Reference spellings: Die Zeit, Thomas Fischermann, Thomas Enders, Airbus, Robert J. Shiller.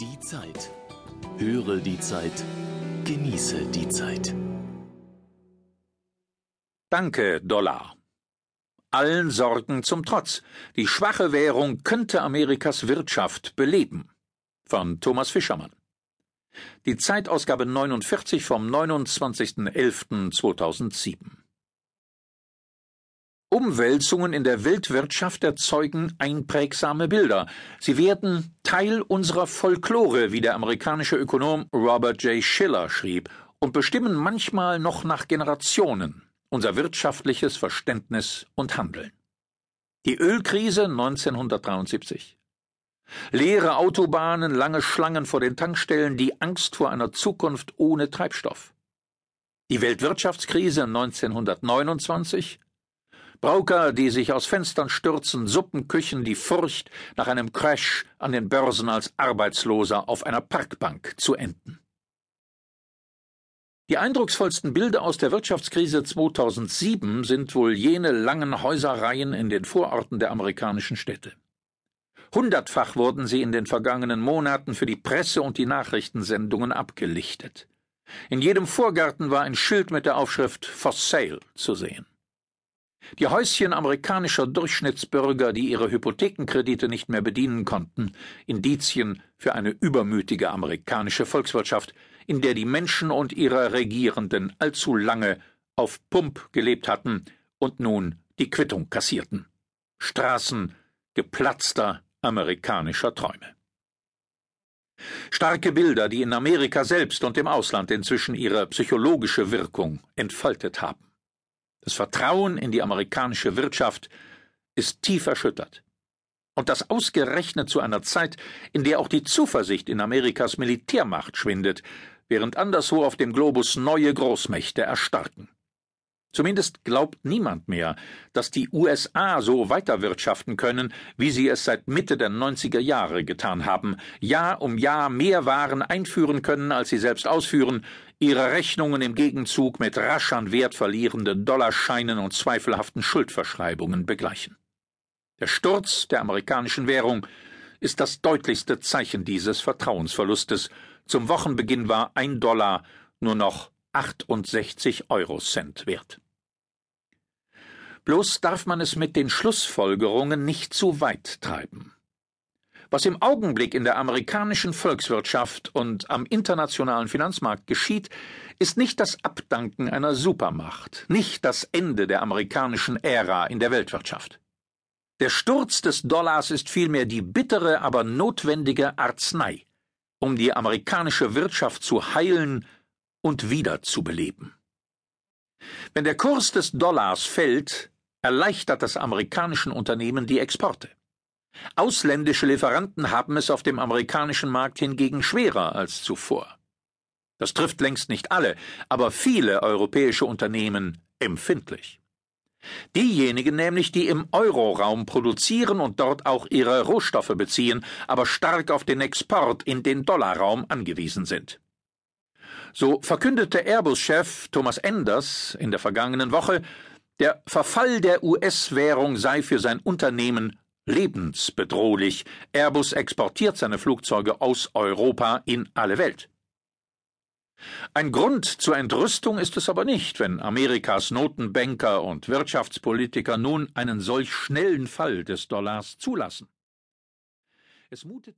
Die Zeit. Höre die Zeit. Genieße die Zeit. Danke, Dollar. Allen Sorgen zum Trotz. Die schwache Währung könnte Amerikas Wirtschaft beleben. Von Thomas Fischermann. Die Zeitausgabe 49 vom 29.11.2007. Umwälzungen in der Weltwirtschaft erzeugen einprägsame Bilder. Sie werden Teil unserer Folklore, wie der amerikanische Ökonom Robert J. Shiller schrieb, und bestimmen manchmal noch nach Generationen unser wirtschaftliches Verständnis und Handeln. Die Ölkrise 1973. Leere Autobahnen, lange Schlangen vor den Tankstellen, die Angst vor einer Zukunft ohne Treibstoff. Die Weltwirtschaftskrise 1929. Broker, die sich aus Fenstern stürzen, Suppenküchen, die Furcht, nach einem Crash an den Börsen als Arbeitsloser auf einer Parkbank zu enden. Die eindrucksvollsten Bilder aus der Wirtschaftskrise 2007 sind wohl jene langen Häuserreihen in den Vororten der amerikanischen Städte. Hundertfach wurden sie in den vergangenen Monaten für die Presse und die Nachrichtensendungen abgelichtet. In jedem Vorgarten war ein Schild mit der Aufschrift For Sale zu sehen. Die Häuschen amerikanischer Durchschnittsbürger, die ihre Hypothekenkredite nicht mehr bedienen konnten, Indizien für eine übermütige amerikanische Volkswirtschaft, in der die Menschen und ihre Regierenden allzu lange auf Pump gelebt hatten und nun die Quittung kassierten. Straßen geplatzter amerikanischer Träume. Starke Bilder, die in Amerika selbst und im Ausland inzwischen ihre psychologische Wirkung entfaltet haben. Das Vertrauen in die amerikanische Wirtschaft ist tief erschüttert. Und das ausgerechnet zu einer Zeit, in der auch die Zuversicht in Amerikas Militärmacht schwindet, während anderswo auf dem Globus neue Großmächte erstarken. Zumindest glaubt niemand mehr, dass die USA so weiterwirtschaften können, wie sie es seit Mitte der 90er Jahre getan haben, Jahr um Jahr mehr Waren einführen können, als sie selbst ausführen, ihre Rechnungen im Gegenzug mit rasch an Wert verlierenden Dollarscheinen und zweifelhaften Schuldverschreibungen begleichen. Der Sturz der amerikanischen Währung ist das deutlichste Zeichen dieses Vertrauensverlustes. Zum Wochenbeginn war $1 nur noch 68 Eurocent wert. Bloß darf man es mit den Schlussfolgerungen nicht zu weit treiben. Was im Augenblick in der amerikanischen Volkswirtschaft und am internationalen Finanzmarkt geschieht, ist nicht das Abdanken einer Supermacht, nicht das Ende der amerikanischen Ära in der Weltwirtschaft. Der Sturz des Dollars ist vielmehr die bittere, aber notwendige Arznei, um die amerikanische Wirtschaft zu heilen und wieder zu beleben. Wenn der Kurs des Dollars fällt, erleichtert das amerikanischen Unternehmen die Exporte. Ausländische Lieferanten haben es auf dem amerikanischen Markt hingegen schwerer als zuvor. Das trifft längst nicht alle, aber viele europäische Unternehmen empfindlich. Diejenigen nämlich, die im Euroraum produzieren und dort auch ihre Rohstoffe beziehen, aber stark auf den Export in den Dollarraum angewiesen sind. So verkündete Airbus-Chef Thomas Enders in der vergangenen Woche, der Verfall der US-Währung sei für sein Unternehmen lebensbedrohlich. Airbus exportiert seine Flugzeuge aus Europa in alle Welt. Ein Grund zur Entrüstung ist es aber nicht, wenn Amerikas Notenbanker und Wirtschaftspolitiker nun einen solch schnellen Fall des Dollars zulassen. Es mutet